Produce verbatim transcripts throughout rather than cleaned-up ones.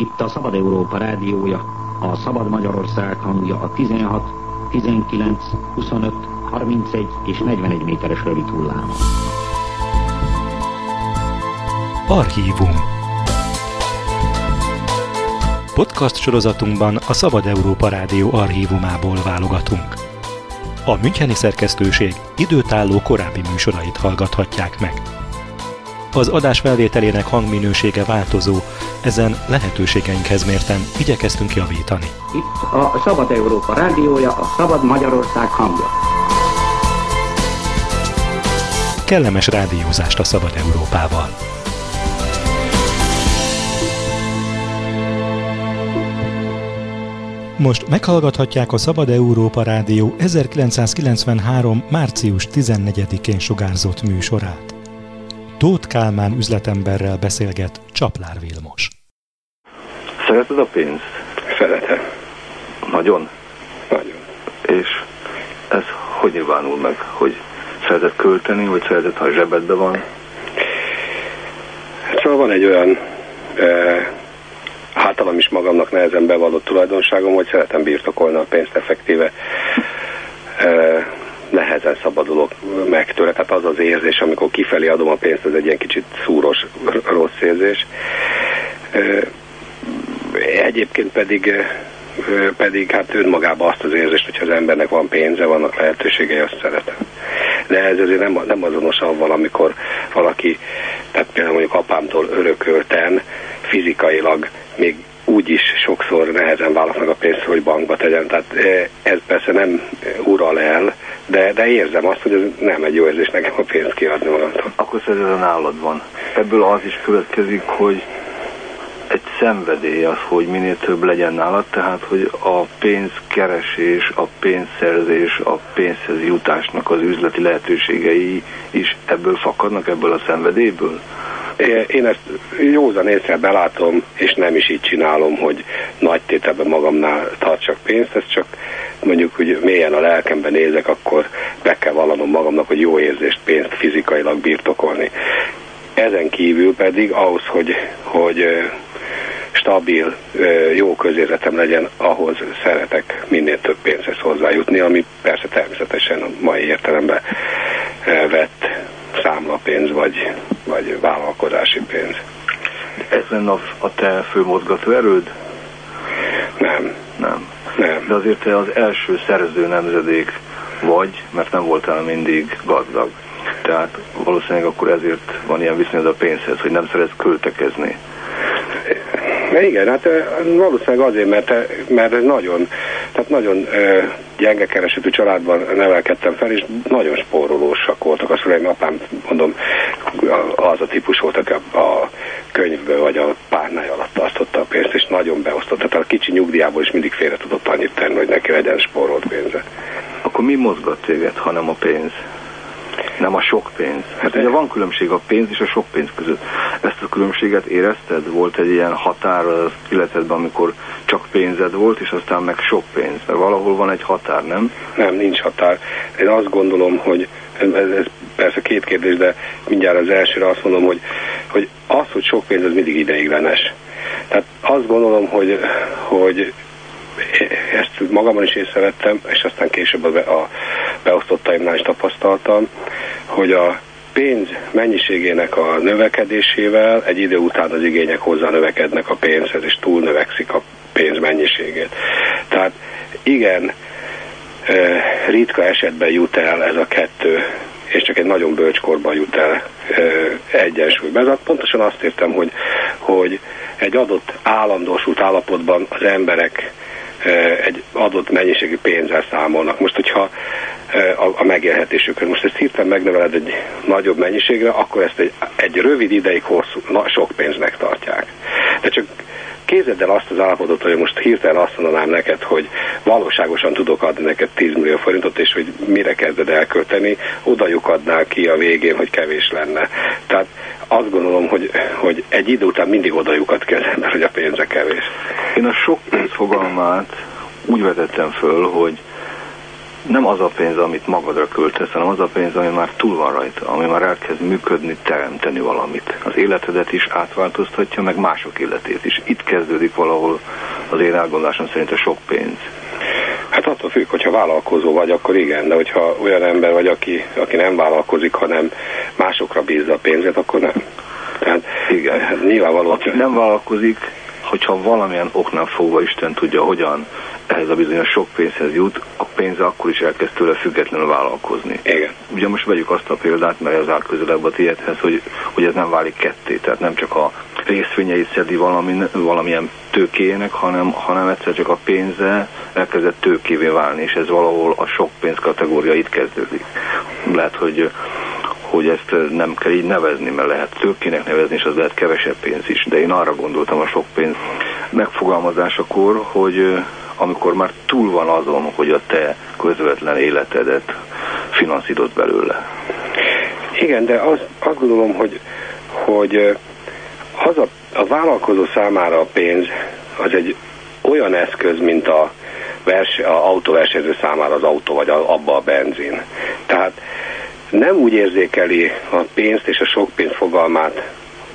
Itt a Szabad Európa Rádiója, a Szabad Magyarország hangja a tizenhat, tizenkilenc, huszonöt, harmincegy és negyvenegy méteres rövid hullám. Archívum. Podcast sorozatunkban a Szabad Európa Rádió archívumából válogatunk. A Müncheni szerkesztőség időtálló korábbi műsorait hallgathatják meg. Az adás felvételének hangminősége változó, ezen lehetőségeinkhez mérten igyekeztünk javítani. Itt a Szabad Európa Rádiója, a Szabad Magyarország hangja. Kellemes rádiózást a Szabad Európával! Most meghallgathatják a Szabad Európa Rádió ezerkilencszázkilencvenhárom. március tizennegyedikén sugárzott műsorát. Tóth Kálmán üzletemberrel beszélget Csaplár Vilmos. Szereted a pénzt? Szeretem. Nagyon? Nagyon. És ez hogy nyilvánul meg? Hogy szereted költeni, vagy szereted, ha a zsebedben van? Hát szóval van egy olyan... E- Általam is magamnak nehezen bevallott tulajdonságom, hogy szeretem birtokolni a pénzt, effektíve eh, nehezen szabadulok meg tőle. Tehát az az érzés, amikor kifelé adom a pénzt, ez egy ilyen kicsit szúros, rossz érzés. Eh, egyébként pedig, eh, pedig hát önmagában azt az érzést, hogyha az embernek van pénze, vannak lehetőségei, azt szeretem. De ez azért nem, nem azonos avval, amikor valaki, tehát például mondjuk apámtól örökölten, fizikailag még úgy is sokszor nehezen válasznak a pénzt, hogy bankba tegyen. Tehát ez persze nem ural el, de, de érzem azt, hogy ez nem egy jó érzés nekem a pénzt kiadni magamtól. Akkor szerintem nálad van. Ebből az is következik, hogy egy szenvedély az, hogy minél több legyen nálad, tehát hogy a pénzkeresés, a pénzszerzés, a pénzhez jutásnak az üzleti lehetőségei is ebből fakadnak, ebből a szenvedélyből? Én ezt józan észre belátom, és nem is így csinálom, hogy nagy tételben magamnál tartsak pénzt, ez csak mondjuk, hogy mélyen a lelkemben nézek, akkor be kell vallanom magamnak, hogy jó érzést pénzt fizikailag birtokolni. Ezen kívül pedig ahhoz, hogy, hogy stabil, jó közérzetem legyen, ahhoz szeretek minél több pénzhez hozzájutni, ami persze természetesen a mai értelemben vett számlapénz vagy, vagy vállalkozási pénz. Ez lenne a, a te fő mozgató erőd? Nem. Nem. Nem. De azért te az első szerző nemzedék vagy, mert nem voltál mindig gazdag. Tehát valószínűleg akkor ezért van ilyen viszonyod a pénzhez, hogy nem szeretsz költekezni. De igen, hát valószínűleg azért, mert, mert nagyon, tehát nagyon gyenge keresetű családban nevelkedtem fel, és nagyon spórolósak voltak a szüleim. Apám, mondom, az a típus volt, aki a, a könyvből vagy a párnáj alatt tartotta a pénzt, és nagyon beosztotta. Tehát a kicsi nyugdíjából is mindig félre tudott annyit tenni, hogy neki legyen spórolt pénze. Akkor mi mozgat téged, ha nem a pénz? Nem a sok pénz. Hát ugye van különbség a pénz és a sok pénz között. Ezt a különbséget érezted? Volt egy ilyen határ az életedben, amikor csak pénzed volt, és aztán meg sok pénz. Mert valahol van egy határ, nem? Nem, nincs határ. Én azt gondolom, hogy ez, ez persze két kérdés, de mindjárt az elsőre azt mondom, hogy, hogy az, hogy sok pénz, az mindig ideiglenes. Tehát azt gondolom, hogy, hogy ezt magamban is észrevettem, és aztán később a beosztottaimnál is tapasztaltam, hogy a pénz mennyiségének a növekedésével egy idő után az igények hozzá növekednek a pénzhez, és túl növekszik a pénz mennyiségét. Tehát igen, ritka esetben jut el ez a kettő, és csak egy nagyon bölcskorban jut el egyensúlyba. Ez pontosan azt értem, hogy, hogy egy adott állandósult állapotban az emberek egy adott mennyiségű pénzzel számolnak. Most, hogyha a megélhetésükön, most ezt hirtelen megnöveled egy nagyobb mennyiségre, akkor ezt egy, egy rövid ideig hosszú, na, sok pénznek tartják. De csak képzeld el azt az állapotot, hogy most hirtelen azt mondanám neked, hogy valóságosan tudok adni neked tíz millió forintot, és hogy mire kezded elkölteni, odajuk adnál ki a végén, hogy kevés lenne. Tehát azt gondolom, hogy, hogy egy idő után mindig odajukat kell ember, hogy a pénze kevés. Én a sok pénz fogalmát úgy vetettem föl, hogy nem az a pénz, amit magadra költesz, hanem az a pénz, ami már túl van rajta, ami már elkezd működni, teremteni valamit. Az életedet is átváltoztatja, meg mások életét is. Itt kezdődik valahol az én elgondolásom szerint a sok pénz. Hát attól függ, hogyha vállalkozó vagy, akkor igen, de hogyha olyan ember vagy, aki, aki nem vállalkozik, hanem másokra bízza a pénzet, akkor nem. Tehát igen, hát nyilvánvalóan. Aki nem vállalkozik, hogyha valamilyen oknál fogva Isten tudja, hogyan ehhez a bizonyos sok pénzhez jut, a pénze akkor is elkezd tőle függetlenül vállalkozni. Igen. Ugye most vegyük azt a példát, mert az áll közelebb a tiédhez, hogy, hogy ez nem válik ketté, tehát nem csak a részvényeit szedi valami, valamilyen tőkéjének, hanem, hanem egyszer csak a pénze elkezdett tőkévé válni, és ez valahol a sok pénz kategória itt kezdődik. Lehet, hogy hogy ezt nem kell így nevezni, mert lehet tőkének nevezni, és az lehet kevesebb pénz is. De én arra gondoltam a sok pénz megfogalmazásakor, hogy amikor már túl van azon, hogy a te közvetlen életedet finanszírozd belőle. Igen, de az, azt gondolom, hogy, hogy az a, a vállalkozó számára a pénz az egy olyan eszköz, mint a, vers, a autóversenyző számára az autó, vagy a, abba a benzin. Tehát nem úgy érzékeli a pénzt és a sok pénz fogalmát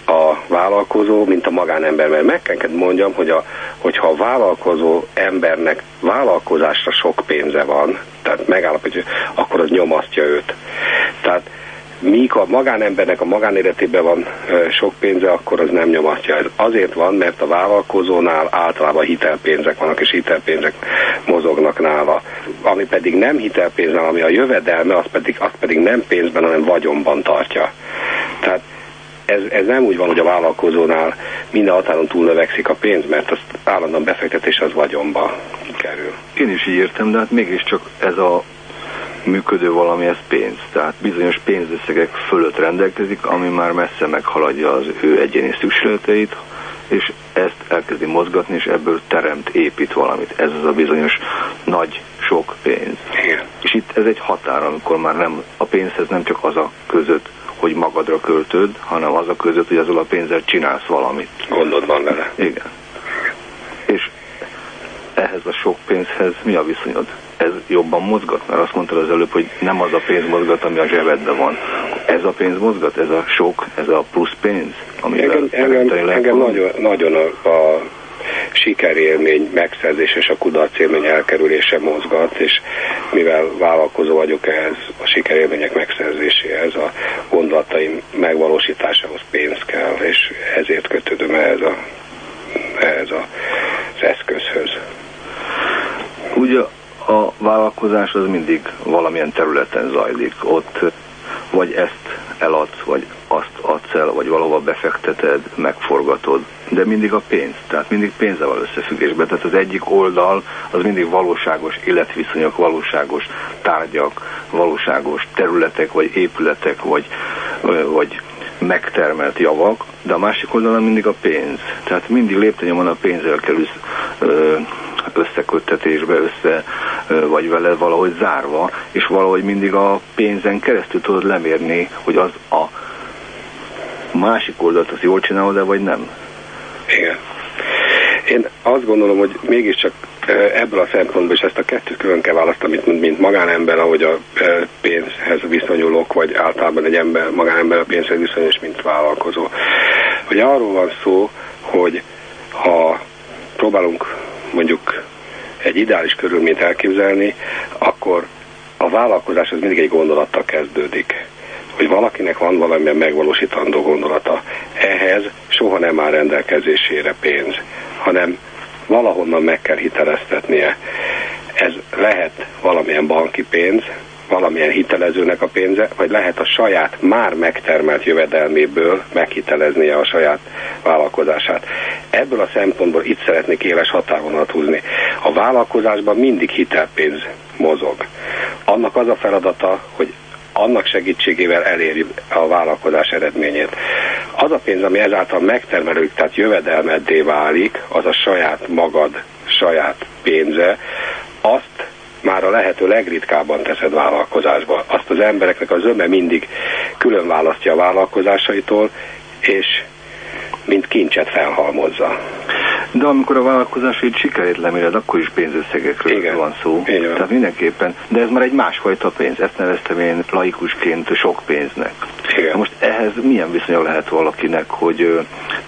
a vállalkozó, mint a magánember, mert meg kell mondjam, hogy a, hogyha a vállalkozó embernek vállalkozásra sok pénze van, tehát megállapítja, akkor az nyomasztja őt. Tehát míg a magánembernek a magánéletében van sok pénze, akkor az nem nyomasztja. Ez azért van, mert a vállalkozónál általában hitelpénzek vannak, és hitelpénzek mozognak nála. Ami pedig nem hitelpénz, ami a jövedelme, az pedig, az pedig nem pénzben, hanem vagyonban tartja. Tehát ez, ez nem úgy van, hogy a vállalkozónál minden határon túl növekszik a pénz, mert az állandóan befektetés az vagyonba kerül. Én is így értem, de hát mégiscsak ez a működő valami, ez pénz. Tehát bizonyos pénzösszegek fölött rendelkezik, ami már messze meghaladja az ő egyéni szükségleteit, és ezt elkezdi mozgatni, és ebből teremt, épít valamit. Ez az a bizonyos nagy, sok pénz. Igen. És itt ez egy határ, amikor már nem a pénzhez nem csak az a között, hogy magadra költöd, hanem az a között, hogy azzal a pénzzel csinálsz valamit. Gondod van vele. Igen. És ehhez a sok pénzhez mi a viszonyod? Ez jobban mozgat, mert azt mondtad az előbb, hogy nem az a pénz mozgat, ami a zsebedben van. Ez a pénz mozgat, ez a sok, ez a plusz pénz, amivel teremteni lehet. Engem nagyon, nagyon a, a sikerélmény megszerzés és a kudarcélmény elkerülése mozgat, és mivel vállalkozó vagyok, ehhez a sikerélmények megszerzéséhez, a gondolataim megvalósításához pénz kell, és ezért kötődöm ehhez, a, ehhez az eszközhöz. Ugye a vállalkozás az mindig valamilyen területen zajlik. Ott vagy ezt eladsz, vagy azt adsz el, vagy valahova befekteted, megforgatod. De mindig a pénz, tehát mindig pénzzel van összefüggésben. Tehát az egyik oldal az mindig valóságos életviszonyok, valóságos tárgyak, valóságos területek, vagy épületek, vagy, vagy megtermelt javak, de a másik oldalon mindig a pénz. Tehát mindig léptanyomon a pénzzel kerülsz összeköttetésbe, össze vagy vele valahogy zárva, és valahogy mindig a pénzen keresztül tudod lemérni, hogy az a másik oldalt az jól csinálod-e, vagy nem. Igen. Én azt gondolom, hogy mégiscsak ebből a szempontból, és ezt a kettőt külön kell választani, mint, mint magánember, ahogy a pénzhez viszonyulok, vagy általában egy ember, magánember a pénzhez viszonyul, és mint vállalkozó. Hogy arról van szó, hogy ha próbálunk mondjuk egy ideális körülményt elképzelni, akkor a vállalkozás az mindig egy gondolattal kezdődik. Hogy valakinek van valamilyen megvalósítandó gondolata. Ehhez soha nem áll rendelkezésére pénz, hanem valahonnan meg kell hiteleztetnie. Ez lehet valamilyen banki pénz, valamilyen hitelezőnek a pénze, vagy lehet a saját már megtermelt jövedelméből meghiteleznie a saját vállalkozását. Ebből a szempontból itt szeretnék éles határvonalat húzni. A vállalkozásban mindig hitelpénz mozog. Annak az a feladata, hogy annak segítségével eléri a vállalkozás eredményét. Az a pénz, ami ezáltal megtermelődik, tehát jövedelmeddé válik, az a saját magad, saját pénze, azt már a lehető legritkábban teszed vállalkozásba. Azt az embereknek a zöme mindig külön választja a vállalkozásaitól, és mint kincset felhalmozza. de amikor a vállalkozás egy sikerét leméred, akkor is pénzösszegekről igen, van szó. Igen. Tehát mindenképpen, de ez már egy másfajta pénz. Ezt neveztem én laikusként sok pénznek. Igen. Most ehhez milyen viszonya lehet valakinek, hogy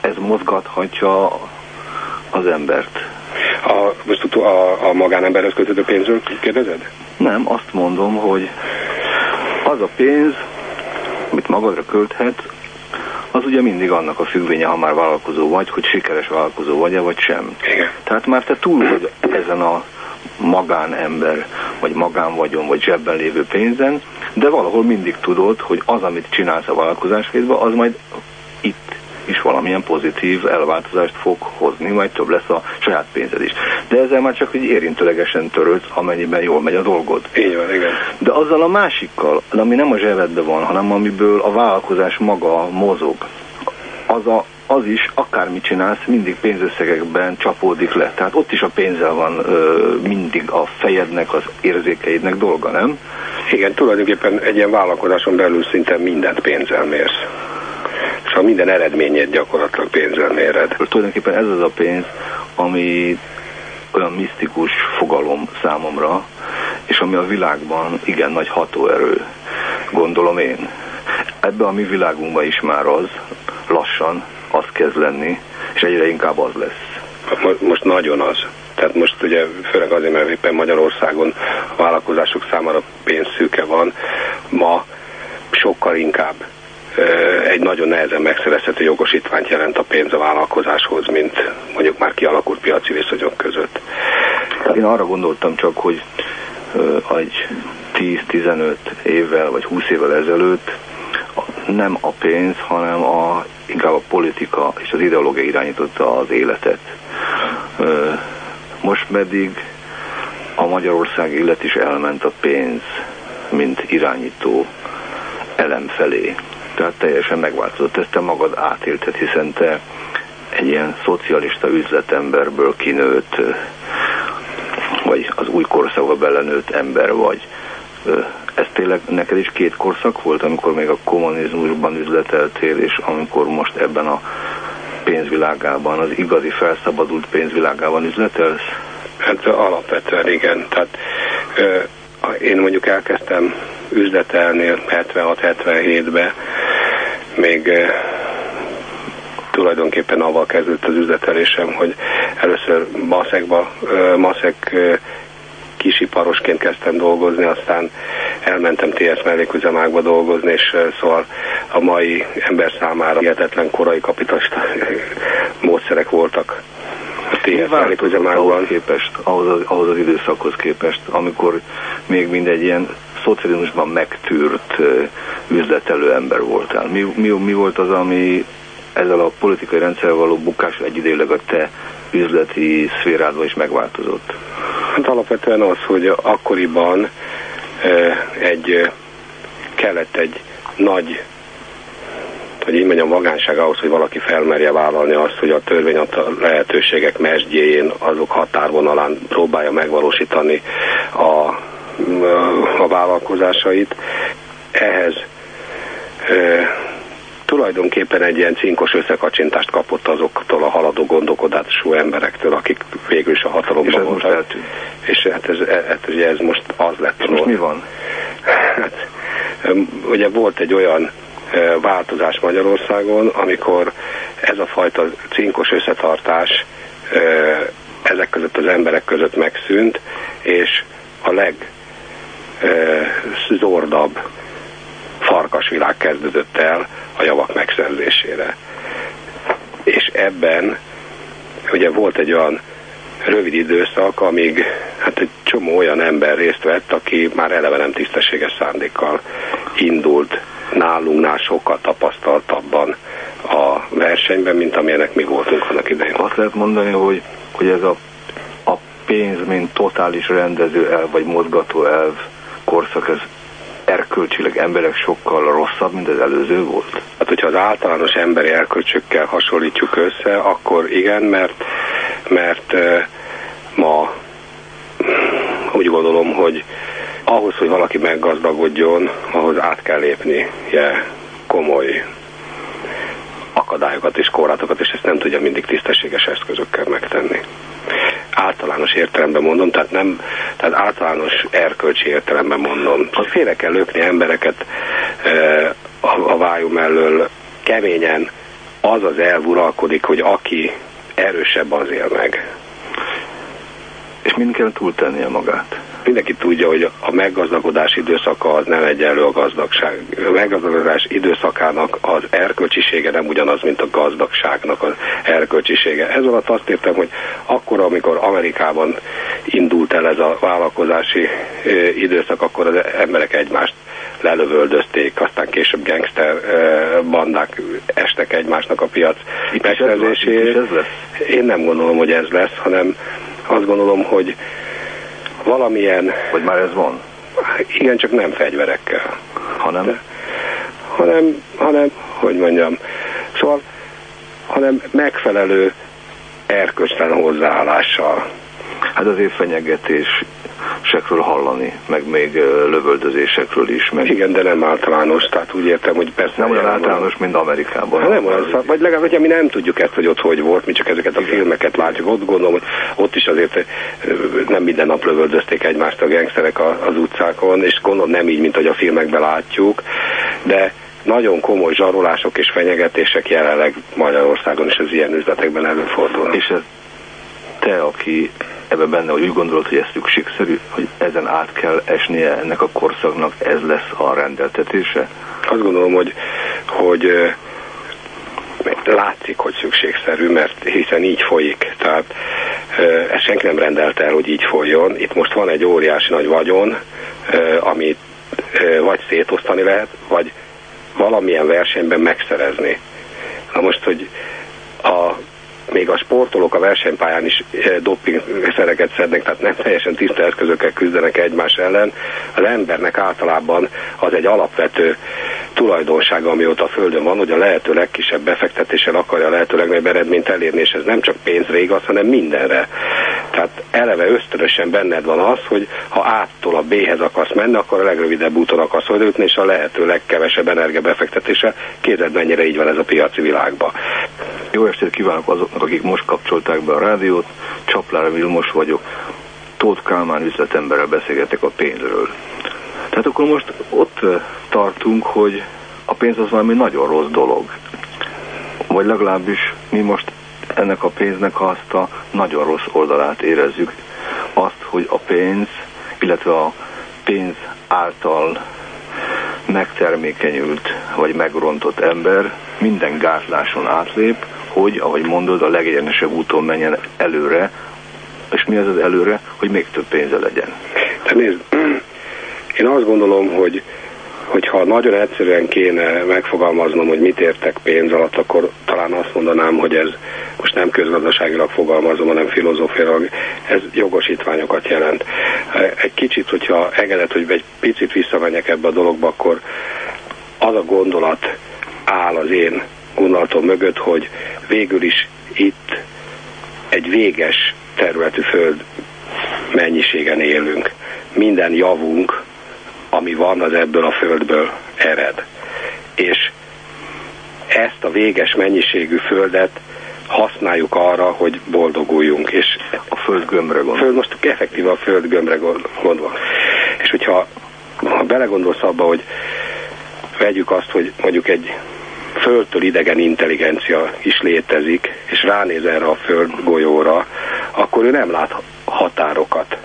ez mozgathatja az embert? A, most a, a magánemberhez kötődő pénzről kérdezed? Nem, azt mondom, hogy az a pénz, amit magadra költhetsz, az ugye mindig annak a függvénye, ha már vállalkozó vagy, hogy sikeres vállalkozó vagy-e, vagy sem. Igen. Tehát már te túl vagy ezen a magánember, vagy magánvagyon, vagy zsebben lévő pénzen, de valahol mindig tudod, hogy az, amit csinálsz a vállalkozás részben, az majd itt is valamilyen pozitív elváltozást fog hozni, majd több lesz a saját pénzed is. De ezzel már csak úgy érintőlegesen törődsz, amennyiben jól megy a dolgod. Így van, igen. De azzal a másikkal, ami nem a zsebedben van, hanem amiből a vállalkozás maga mozog, az, a, az is, akármit csinálsz, mindig pénzösszegekben csapódik le. Tehát ott is a pénzzel van ö, mindig a fejednek, az érzékeidnek dolga, nem? Igen, tulajdonképpen egy ilyen vállalkozáson belül szinte mindent pénzzel mérsz. Szóval minden eredményét gyakorlatilag pénzzel méred. Tulajdonképpen ez az a pénz, ami olyan misztikus fogalom számomra, és ami a világban igen nagy hatóerő, gondolom én. Ebben a mi világunkban is már az, lassan az kezd lenni, és egyre inkább az lesz. Most nagyon az. Tehát most ugye főleg azért, mert éppen Magyarországon a vállalkozások számára pénz szűke van, ma sokkal inkább egy nagyon nehezen megszerezhető jogosítványt jelent a pénz a vállalkozáshoz, mint mondjuk már kialakult piaci viszonyok között. Én arra gondoltam csak, hogy egy tíz-tizenöt évvel, vagy húsz évvel ezelőtt nem a pénz, hanem a, inkább a politika és az ideológia irányította az életet. Most pedig a Magyarország illet is elment a pénz, mint irányító elem felé. Tehát teljesen megváltozott. Ezt te magad átélted, hiszen te egy ilyen szocialista üzletemberből kinőtt, vagy az új korszakba belenőtt ember vagy. Ez tényleg neked is két korszak volt, amikor még a kommunizmusban üzleteltél, és amikor most ebben a pénzvilágában, az igazi felszabadult pénzvilágában üzletelsz? Hát alapvetően igen. Tehát én mondjuk elkezdtem üzletelni hetvenhat-hetvenhétben, még eh, tulajdonképpen avval kezdődött az üzletelésem, hogy először maszekba, eh, maszek eh, kisiparosként kezdtem dolgozni, aztán elmentem té es melléküzemákba dolgozni, és eh, szóval a mai ember számára hihetetlen korai kapitalista módszerek voltak. Ahhoz képest, ahhoz az, ahhoz az időszakhoz képest, amikor még mindegy ilyen szocializmusban megtűrt üzletelő ember voltál. Mi, mi, mi volt az, ami ezzel a politikai rendszerrel való bukás egyidejűleg a te üzleti szférádban is megváltozott? Hát alapvetően az, hogy akkoriban egy, kellett egy nagy, hogy így mondjam, vagánság ahhoz, hogy valaki felmerje vállalni azt, hogy a törvény adta lehetőségek mesdjéjén, azok határvonalán próbálja megvalósítani a, a vállalkozásait. Ehhez e, tulajdonképpen egy ilyen cinkos összekacsintást kapott azoktól a haladó gondolkodású emberektől, akik végül is a hatalomban voltak. És hát ez, ez, ez most az lett. És most mi van? Hát, ugye volt egy olyan változás Magyarországon, amikor ez a fajta cinkos összetartás ezek között az emberek között megszűnt, és a legzordabb farkasvilág kezdődött el a javak megszerzésére. És ebben ugye volt egy olyan rövid időszak, amíg hát egy csomó olyan ember részt vett, aki már eleve nem tisztességes szándékkal indult nálunknál sokkal tapasztaltabban a versenyben, mint amilyenek mi voltunk annak idején. Azt lehet mondani, hogy, hogy ez a, a pénz, mint totális rendező elv, vagy mozgató elv korszak, ez erkölcsileg emberek sokkal rosszabb, mint az előző volt? Hát, hogyha az általános emberi erkölcsökkel hasonlítjuk össze, akkor igen, mert, mert ma úgy gondolom, hogy ahhoz, hogy valaki meggazdagodjon, ahhoz át kell lépnie komoly akadályokat és korlátokat, és ezt nem tudja mindig tisztességes eszközökkel megtenni. Általános értelemben mondom, tehát nem, tehát általános erkölcsi értelemben mondom. Félre kell lökni embereket e, a, a vájú mellől keményen, az az elv uralkodik, hogy aki erősebb, az él meg. És mind kell túltennie magát. Mindenki tudja, hogy a meggazdagodás időszaka az nem egyenlő a gazdagság. A meggazdagodás időszakának az erkölcsisége nem ugyanaz, mint a gazdagságnak az erkölcsisége. Ez alatt azt értem, hogy akkor, amikor Amerikában indult el ez a vállalkozási időszak, akkor az emberek egymást lelövöldözték, aztán később gangster bandák estek egymásnak a piac megszerzéséhez. Én nem gondolom, hogy ez lesz, hanem azt gondolom, hogy valamilyen... Hogy már ez van? Igen, csak nem fegyverekkel. Hanem? De, hanem, hanem, hogy mondjam, szóval, hanem megfelelő erkölcstelen hozzáállással. Hát azért fenyegetésekről hallani, meg még lövöldözésekről is. Meg... Igen, de nem általános, tehát úgy értem, hogy persze... Nem olyan általános, van, mint Amerikában. Hát nem olyan szab, vagy legalábbis, hogy mi nem tudjuk ezt, hogy ott hogy volt, mi csak ezeket a filmeket látjuk. Ott gondolom, hogy ott is azért nem minden nap lövöldözték egymást a gengszerek az utcákon, és gondolom nem így, mint hogy a filmekben látjuk, de... Nagyon komoly zsarolások és fenyegetések jelenleg Magyarországon is az ilyen üzletekben előfordulnak. És te, aki ebben benne, hogy úgy gondolod, hogy ez szükségszerű, hogy ezen át kell esnie ennek a korszaknak, ez lesz a rendeltetése? Azt gondolom, hogy, hogy látszik, hogy szükségszerű, mert hiszen így folyik. Tehát ezt senki nem rendelt el, hogy így folyjon. Itt most van egy óriási nagy vagyon, amit vagy szétosztani lehet, vagy valamilyen versenyben megszerezni. Na most, hogy a, még a sportolók a versenypályán is doppingszereket szednek, tehát nem teljesen tiszta eszközökkel küzdenek egymás ellen, az embernek általában az egy alapvető tulajdonsága, amióta a Földön van, hogy a lehető legkisebb befektetéssel akarja a lehető legnagyobb eredményt elérni, és ez nem csak pénzre igaz, hanem mindenre. Tehát eleve ösztönösen benned van az, hogy ha A-tól a B-hez akarsz menni, akkor a legrövidebb úton akarsz hajlődni, és a lehető legkevesebb energiabefektetéssel. Képzeld, mennyire így van ez a piaci világban. Jó estét kívánok azoknak, akik most kapcsolták be a rádiót. Csaplár Vilmos vagyok. Tóth Kálmán üzletemberrel beszélgetek a pénzről. Tehát akkor most ott tartunk, hogy a pénz az valami nagyon rossz dolog. Vagy legalábbis mi most ennek a pénznek azt a nagyon rossz oldalát érezzük. Azt, hogy a pénz, illetve a pénz által megtermékenyült, vagy megrontott ember minden gátláson átlép, hogy, ahogy mondod, a legegyenesebb úton menjen előre, és mi az az előre, hogy még több pénze legyen. De nézd, én azt gondolom, hogy hogyha nagyon egyszerűen kéne megfogalmaznom, hogy mit értek pénz alatt, akkor talán azt mondanám, hogy ez most nem közgazdaságilag fogalmazom, hanem filozófiailag, ez jogosítványokat jelent. Egy kicsit, hogyha engeded, hogy egy picit visszamenjek ebbe a dologba, akkor az a gondolat áll az én gondolatom mögött, hogy végül is itt egy véges területű föld mennyiségen élünk. Minden javunk, ami van, az ebből a földből ered. És ezt a véges mennyiségű földet használjuk arra, hogy boldoguljunk. És a földgömbre gondol. Föld, most effektíve a földgömbre gondol. És hogyha ha belegondolsz abba, hogy vegyük azt, hogy mondjuk egy földtől idegen intelligencia is létezik, és ránéz erre a földgolyóra, akkor ő nem lát határokat.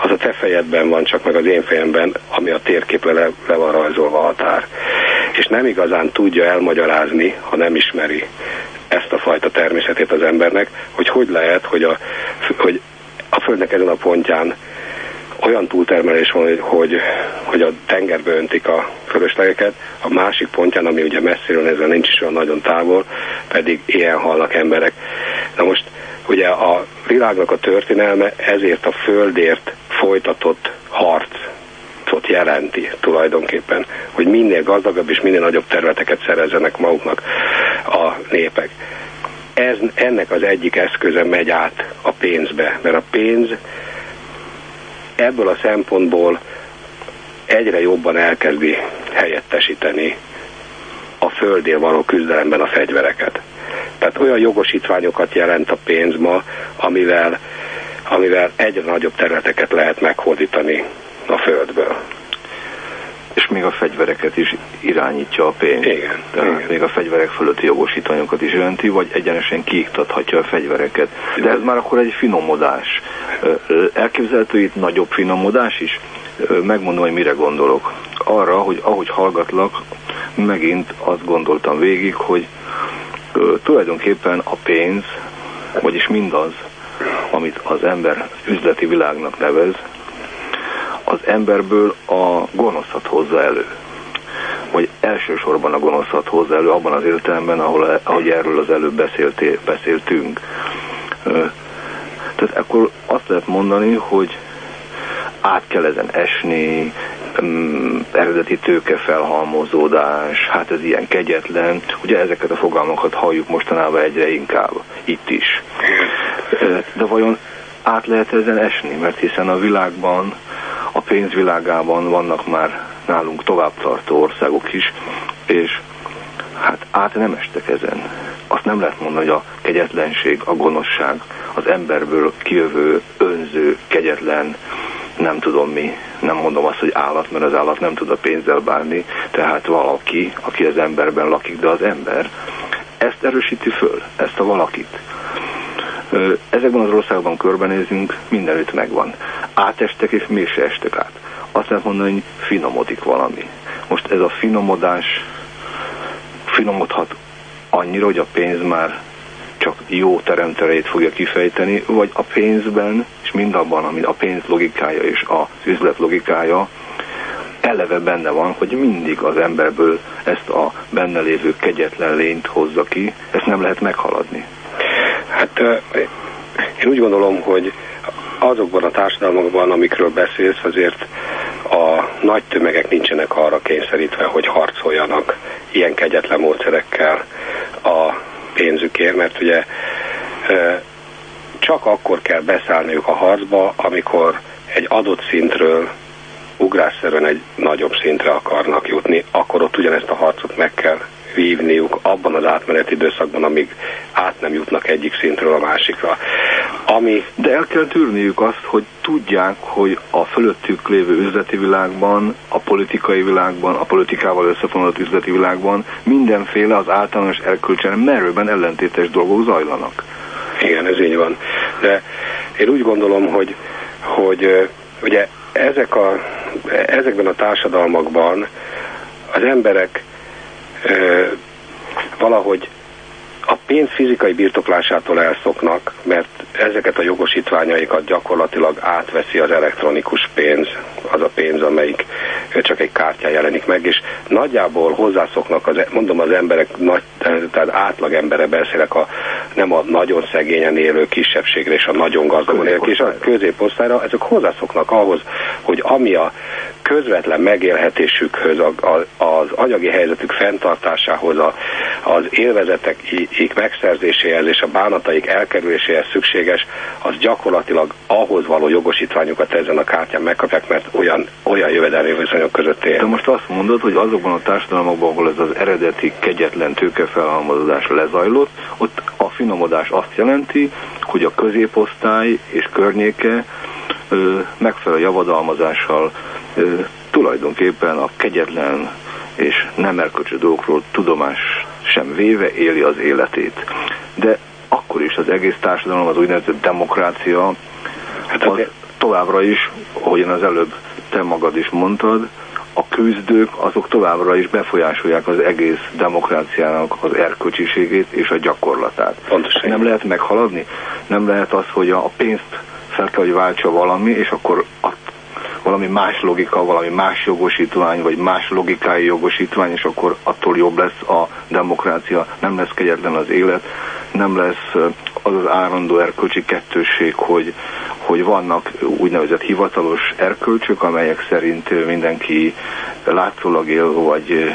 Az a te fejedben van, csak meg az én fejemben, ami a térképre le, le van rajzolva a határ. És nem igazán tudja elmagyarázni, ha nem ismeri ezt a fajta természetét az embernek, hogy hogy lehet, hogy a, hogy a Földnek ezen a pontján olyan túltermelés van, hogy, hogy, hogy a tengerbe öntik a fölöslegeket, a másik pontján, ami ugye messziről nézve nincs is olyan nagyon távol, pedig ilyen halnak emberek. Na most ugye a világnak a történelme ezért a földért folytatott harcot jelenti tulajdonképpen, hogy minél gazdagabb és minél nagyobb területeket szerezzenek maguknak a népek. Ez, ennek az egyik eszköze megy át a pénzbe, mert a pénz ebből a szempontból egyre jobban elkezdi helyettesíteni a földért való küzdelemben a fegyvereket. Tehát olyan jogosítványokat jelent a pénz ma, amivel, amivel egyre nagyobb területeket lehet meghódítani a földből. És még a fegyvereket is irányítja a pénz. Igen, Tehát igen. még a fegyverek fölötti jogosítványokat is jelenti, vagy egyenesen kiiktathatja a fegyvereket. De ez már akkor egy finomodás. Elképzelhető itt nagyobb finomodás is? Megmondom, hogy mire gondolok. Arra, hogy ahogy hallgatlak, megint azt gondoltam végig, hogy tulajdonképpen a pénz, vagyis mindaz, amit az ember üzleti világnak nevez, az emberből a gonoszat hozza elő. Vagy elsősorban a gonoszat hozza elő abban az értelemben, ahol, ahogy erről az előbb beszélté, beszéltünk. Tehát akkor azt lehet mondani, hogy át kell ezen esni, um, eredeti tőkefelhalmozódás, hát ez ilyen kegyetlen. Ugye ezeket a fogalmakat halljuk mostanában egyre inkább, itt is. De vajon át lehet ezen esni? Mert hiszen a világban, a pénzvilágában vannak már nálunk továbbtartó országok is, és hát át nem estek ezen. Azt nem lehet mondani, hogy a kegyetlenség, a gonoszság, az emberből kijövő, önző, kegyetlen, nem tudom mi, nem mondom azt, hogy állat, mert az állat nem tud a pénzzel bánni, tehát valaki, aki az emberben lakik, de az ember ezt erősíti föl, ezt a valakit. Ezekben az országban körbenézünk, mindenütt megvan. Átestek és mégse estek át. Azt lehet mondani, hogy finomodik valami. Most ez a finomodás finomodhat annyira, hogy a pénz már csak jó teremtereit fogja kifejteni, vagy a pénzben, és mindabban, ami a pénz logikája és az üzlet logikája, eleve benne van, hogy mindig az emberből ezt a benne lévő kegyetlen lényt hozza ki, ezt nem lehet meghaladni. Hát én úgy gondolom, hogy azokban a társadalmakban, amikről beszélsz, azért a nagy tömegek nincsenek arra kényszerítve, hogy harcoljanak ilyen kegyetlen módszerekkel a pénzükért, mert ugye csak akkor kell beszállniuk a harcba, amikor egy adott szintről ugrásszerűen egy nagyobb szintre akarnak jutni, akkor ott ugyanezt a harcot meg kell vívniuk abban az átmeneti időszakban, amíg át nem jutnak egyik szintről a másikra. Ami... De el kell tűrniük azt, hogy tudják, hogy a fölöttük lévő üzleti világban, a politikai világban, a politikával összefonódott üzleti világban mindenféle az általános erkölcsen merőben ellentétes dolgok zajlanak. Igen, ez így van. De én úgy gondolom, hogy, hogy ugye ezek a, ezekben a társadalmakban az emberek Ö, valahogy a pénz fizikai birtoklásától elszoknak, mert ezeket a jogosítványaikat gyakorlatilag átveszi az elektronikus pénz, az a pénz, amelyik csak egy kártyán jelenik meg, és nagyjából hozzászoknak, az, mondom az emberek, nagy, tehát átlag emberre beszélek, a, nem a nagyon szegényen élő kisebbségre és a nagyon gazdagon élő és a középosztályra, ezek hozzászoknak ahhoz, hogy ami a közvetlen megélhetésükhöz, az anyagi helyzetük fenntartásához, az élvezeteik megszerzéséhez és a bánataik elkerüléséhez szükséges, az gyakorlatilag ahhoz való jogosítványukat ezen a kártyán megkapják, mert olyan, olyan jövedelmi viszonyok között él. De most azt mondod, hogy azokban a társadalmakban, ahol ez az eredeti kegyetlen tőkefelhalmozódás lezajlott, ott a finomodás azt jelenti, hogy a középosztály és környéke ö, megfelelő javadalmazással ö, tulajdonképpen a kegyetlen és nem erkölcsös dolgokról tudomás sem véve éli az életét. De akkor is az egész társadalom, az úgynevezett demokrácia, hát az továbbra is, ahogyan az előbb te magad is mondtad, a küzdők azok továbbra is befolyásolják az egész demokráciának az erkölcsiségét és a gyakorlatát. Pontosan. Nem lehet meghaladni? Nem lehet az, hogy a pénzt fel kell, hogy váltsa valami, és akkor a valami más logika, valami más jogosítvány, vagy más logikai jogosítvány, és akkor attól jobb lesz a demokrácia, nem lesz kegyetlen az élet, nem lesz az az állandó erkölcsi kettősség, hogy, hogy vannak úgynevezett hivatalos erkölcsök, amelyek szerint mindenki látszólag él, vagy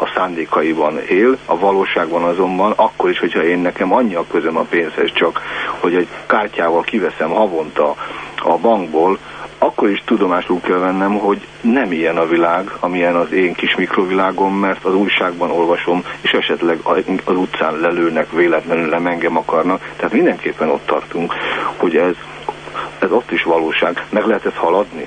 a szándékaiban él, a valóságban azonban, akkor is, hogyha én nekem annyi a közöm a pénzhez csak, hogy egy kártyával kiveszem havonta a bankból, akkor is tudomásul kell vennem, hogy nem ilyen a világ, amilyen az én kis mikrovilágom, mert az újságban olvasom, és esetleg az utcán lelőnek, véletlenül nem engem akarnak. Tehát mindenképpen ott tartunk, hogy ez, ez ott is valóság. Meg lehet ezt haladni?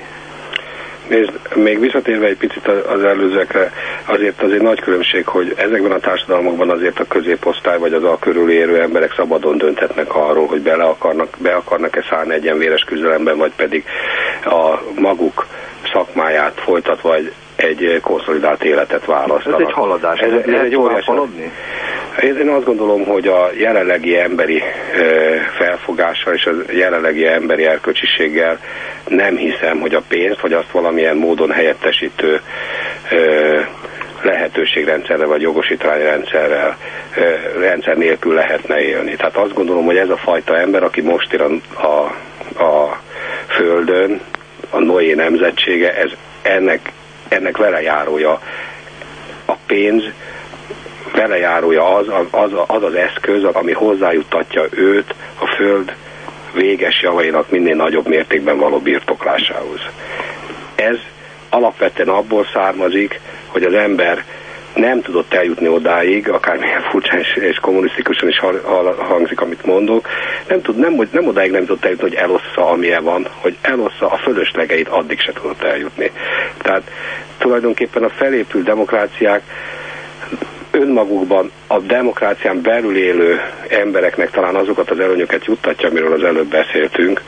Nézd, még visszatérve egy picit az előzőekre, azért az egy nagy különbség, hogy ezekben a társadalmakban azért a középosztály vagy az a körül érő emberek szabadon dönthetnek arról, hogy bele akarnak, be akarnak-e szállni egy ilyen véres küzdelemben, vagy pedig a maguk szakmáját folytatva egy, egy konszolidált életet választanak. Ez egy haladás. Ez, ez, ez egy óriási. Én azt gondolom, hogy a jelenlegi emberi felfogással és a jelenlegi emberi erkölcsiséggel nem hiszem, hogy a pénzt vagy azt valamilyen módon helyettesítő lehetőségrendszerre vagy jogosítványrendszerrel rendszer nélkül lehetne élni. Tehát azt gondolom, hogy ez a fajta ember, aki most él a, a, a Földön, a Noé nemzetsége, ez ennek, ennek velejárója a pénz, velejárója az az, az az eszköz, ami hozzájuttatja őt a Föld véges javainak minél nagyobb mértékben való birtoklásához. Ez alapvetően abból származik, hogy az ember nem tudott eljutni odáig, akármilyen furcsán és kommunisztikusan is hangzik, amit mondok, nem, tud, nem, nem odáig nem tudott eljutni, hogy elossza, amilyen van, hogy elossza a fölöslegeit, addig se tudott eljutni. Tehát tulajdonképpen a felépült demokráciák önmagukban a demokrácián belül élő embereknek talán azokat az előnyöket juttatja, amiről az előbb beszéltünk,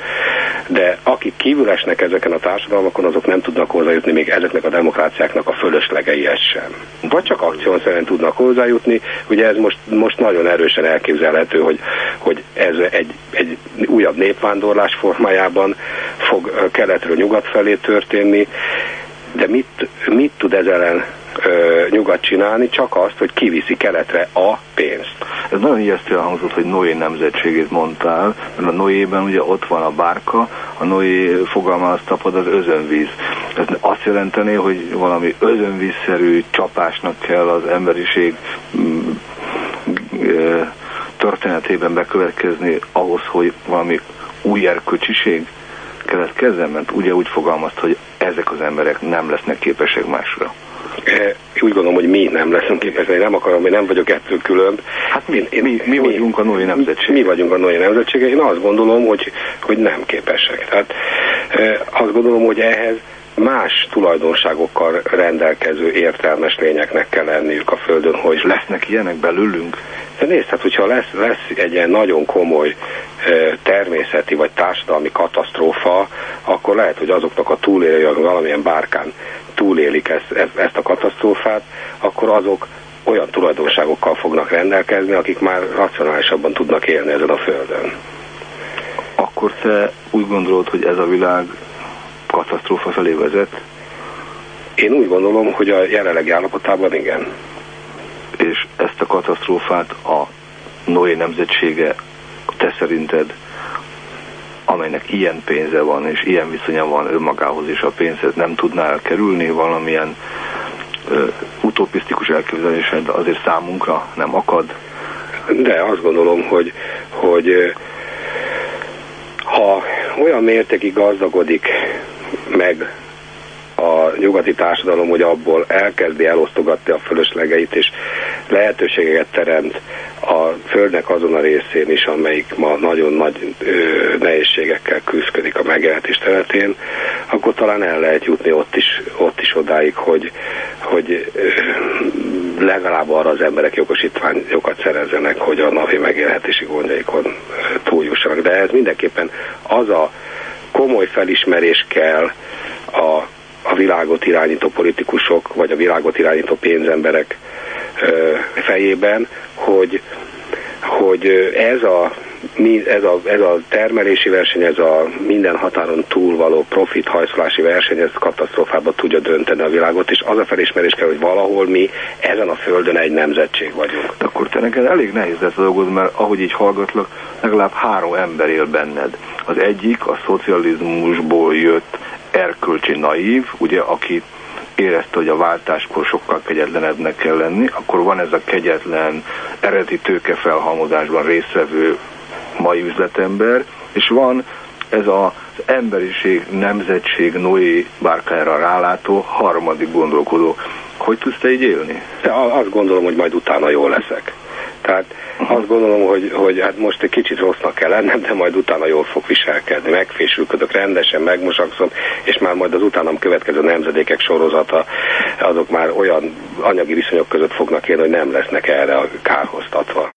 de akik kívül esnek ezeken a társadalmakon, azok nem tudnak hozzájutni még ezeknek a demokráciáknak a fölöslegeihez sem. Vagy csak akciószerűen tudnak hozzájutni, ugye ez most, most nagyon erősen elképzelhető, hogy, hogy ez egy, egy újabb népvándorlás formájában fog keletről nyugat felé történni, de mit, mit tud ez ellen Ö, nyugat csinálni, csak azt, hogy kiviszi keletre a pénzt. Ez nagyon ijesztően hangzott, hogy Noé nemzetségét mondtál, mert a Noében ugye ott van a bárka, a Noé fogalmához tapad az özönvíz. Ez azt jelenteni, hogy valami özönvízszerű csapásnak kell az emberiség mm, ö, történetében bekövetkezni ahhoz, hogy valami új erkölcsiség keletkezzen, mert ugye úgy fogalmazta, hogy ezek az emberek nem lesznek képesek másra. Úgy gondolom, hogy mi nem leszünk képesek, nem akarom, én nem vagyok ettől különb. Hát mi, én, mi, mi vagyunk mi, a Noé nemzetsége. Mi vagyunk a Noé nemzetsége, én azt gondolom, hogy, hogy nem képesek. Tehát azt gondolom, hogy ehhez más tulajdonságokkal rendelkező értelmes lényeknek kell lenniük a Földön, hogy lesznek ilyenek belőlünk. De nézd, hát hogyha lesz, lesz egy ilyen nagyon komoly természeti vagy társadalmi katasztrófa, akkor lehet, hogy azoknak a túlélői, akik valamilyen bárkán túlélik ezt, ezt a katasztrófát, akkor azok olyan tulajdonságokkal fognak rendelkezni, akik már racionálisabban tudnak élni ezen a Földön. Akkor te úgy gondolod, hogy ez a világ katasztrófa felé vezet? Én úgy gondolom, hogy a jelenlegi állapotában igen. És ezt a katasztrófát a Noé nemzetsége, te szerinted, amelynek ilyen pénze van, és ilyen viszonya van önmagához, és a pénzhez nem tudná elkerülni valamilyen ö, utopisztikus elképzelésen, de azért számunkra nem akad? De azt gondolom, hogy, hogy ha olyan mértékig gazdagodik meg a nyugati társadalom, hogy abból elkezdi elosztogatni a fölöslegeit, és lehetőségeket teremt a Földnek azon a részén is, amelyik ma nagyon nagy ö, nehézségekkel küzdik a megélhetés területén, akkor talán el lehet jutni ott is, ott is odáig, hogy, hogy ö, legalább arra az emberek jogosítványokat szerezzenek, hogy a napi megélhetési gondjaikon túljussanak. De ez mindenképpen az a komoly felismerés kell a a világot irányító politikusok, vagy a világot irányító pénzemberek ö, fejében, hogy, hogy ez, a, ez, a, ez a termelési verseny, ez a minden határon túl való profithajszolási verseny, ez katasztrófába tudja dönteni a világot, és az a felismerés kell, hogy valahol mi ezen a Földön egy nemzetség vagyunk. De akkor te neked elég nehéz lesz a dolgod, mert ahogy így hallgatlak, legalább három ember él benned. Az egyik a szocializmusból jött erkölcsi naív, ugye, aki érezte, hogy a váltáskor sokkal kegyetlenebbnek kell lenni, akkor van ez a kegyetlen, eredeti tőkefelhalmozásban résztvevő mai üzletember, és van ez az emberiség, nemzetség, Noé bárkájára rálátó, harmadik gondolkodó. Hogy tudsz te így élni? De azt gondolom, hogy majd utána jól leszek. Tehát azt gondolom, hogy, hogy hát most egy kicsit rossznak kell lennem, de majd utána jól fog viselkedni. Megfésülködök rendesen, megmosakszom, és már majd az utánam következő nemzedékek sorozata, azok már olyan anyagi viszonyok között fognak élni, hogy nem lesznek erre a kárhoztatva.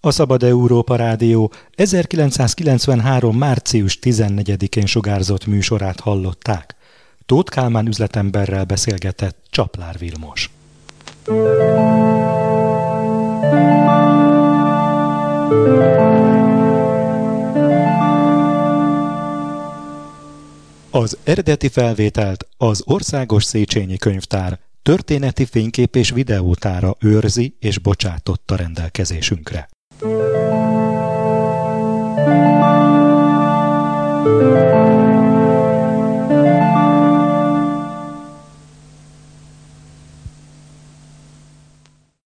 A Szabad Európa Rádió ezerkilencszázkilencvenhárom. március tizennegyedikén sugárzott műsorát hallották. Tóth Kálmán üzletemberrel beszélgetett Csaplár Vilmos. Az eredeti felvételt az Országos Széchenyi Könyvtár történeti fénykép és videótára őrzi és bocsátotta rendelkezésünkre.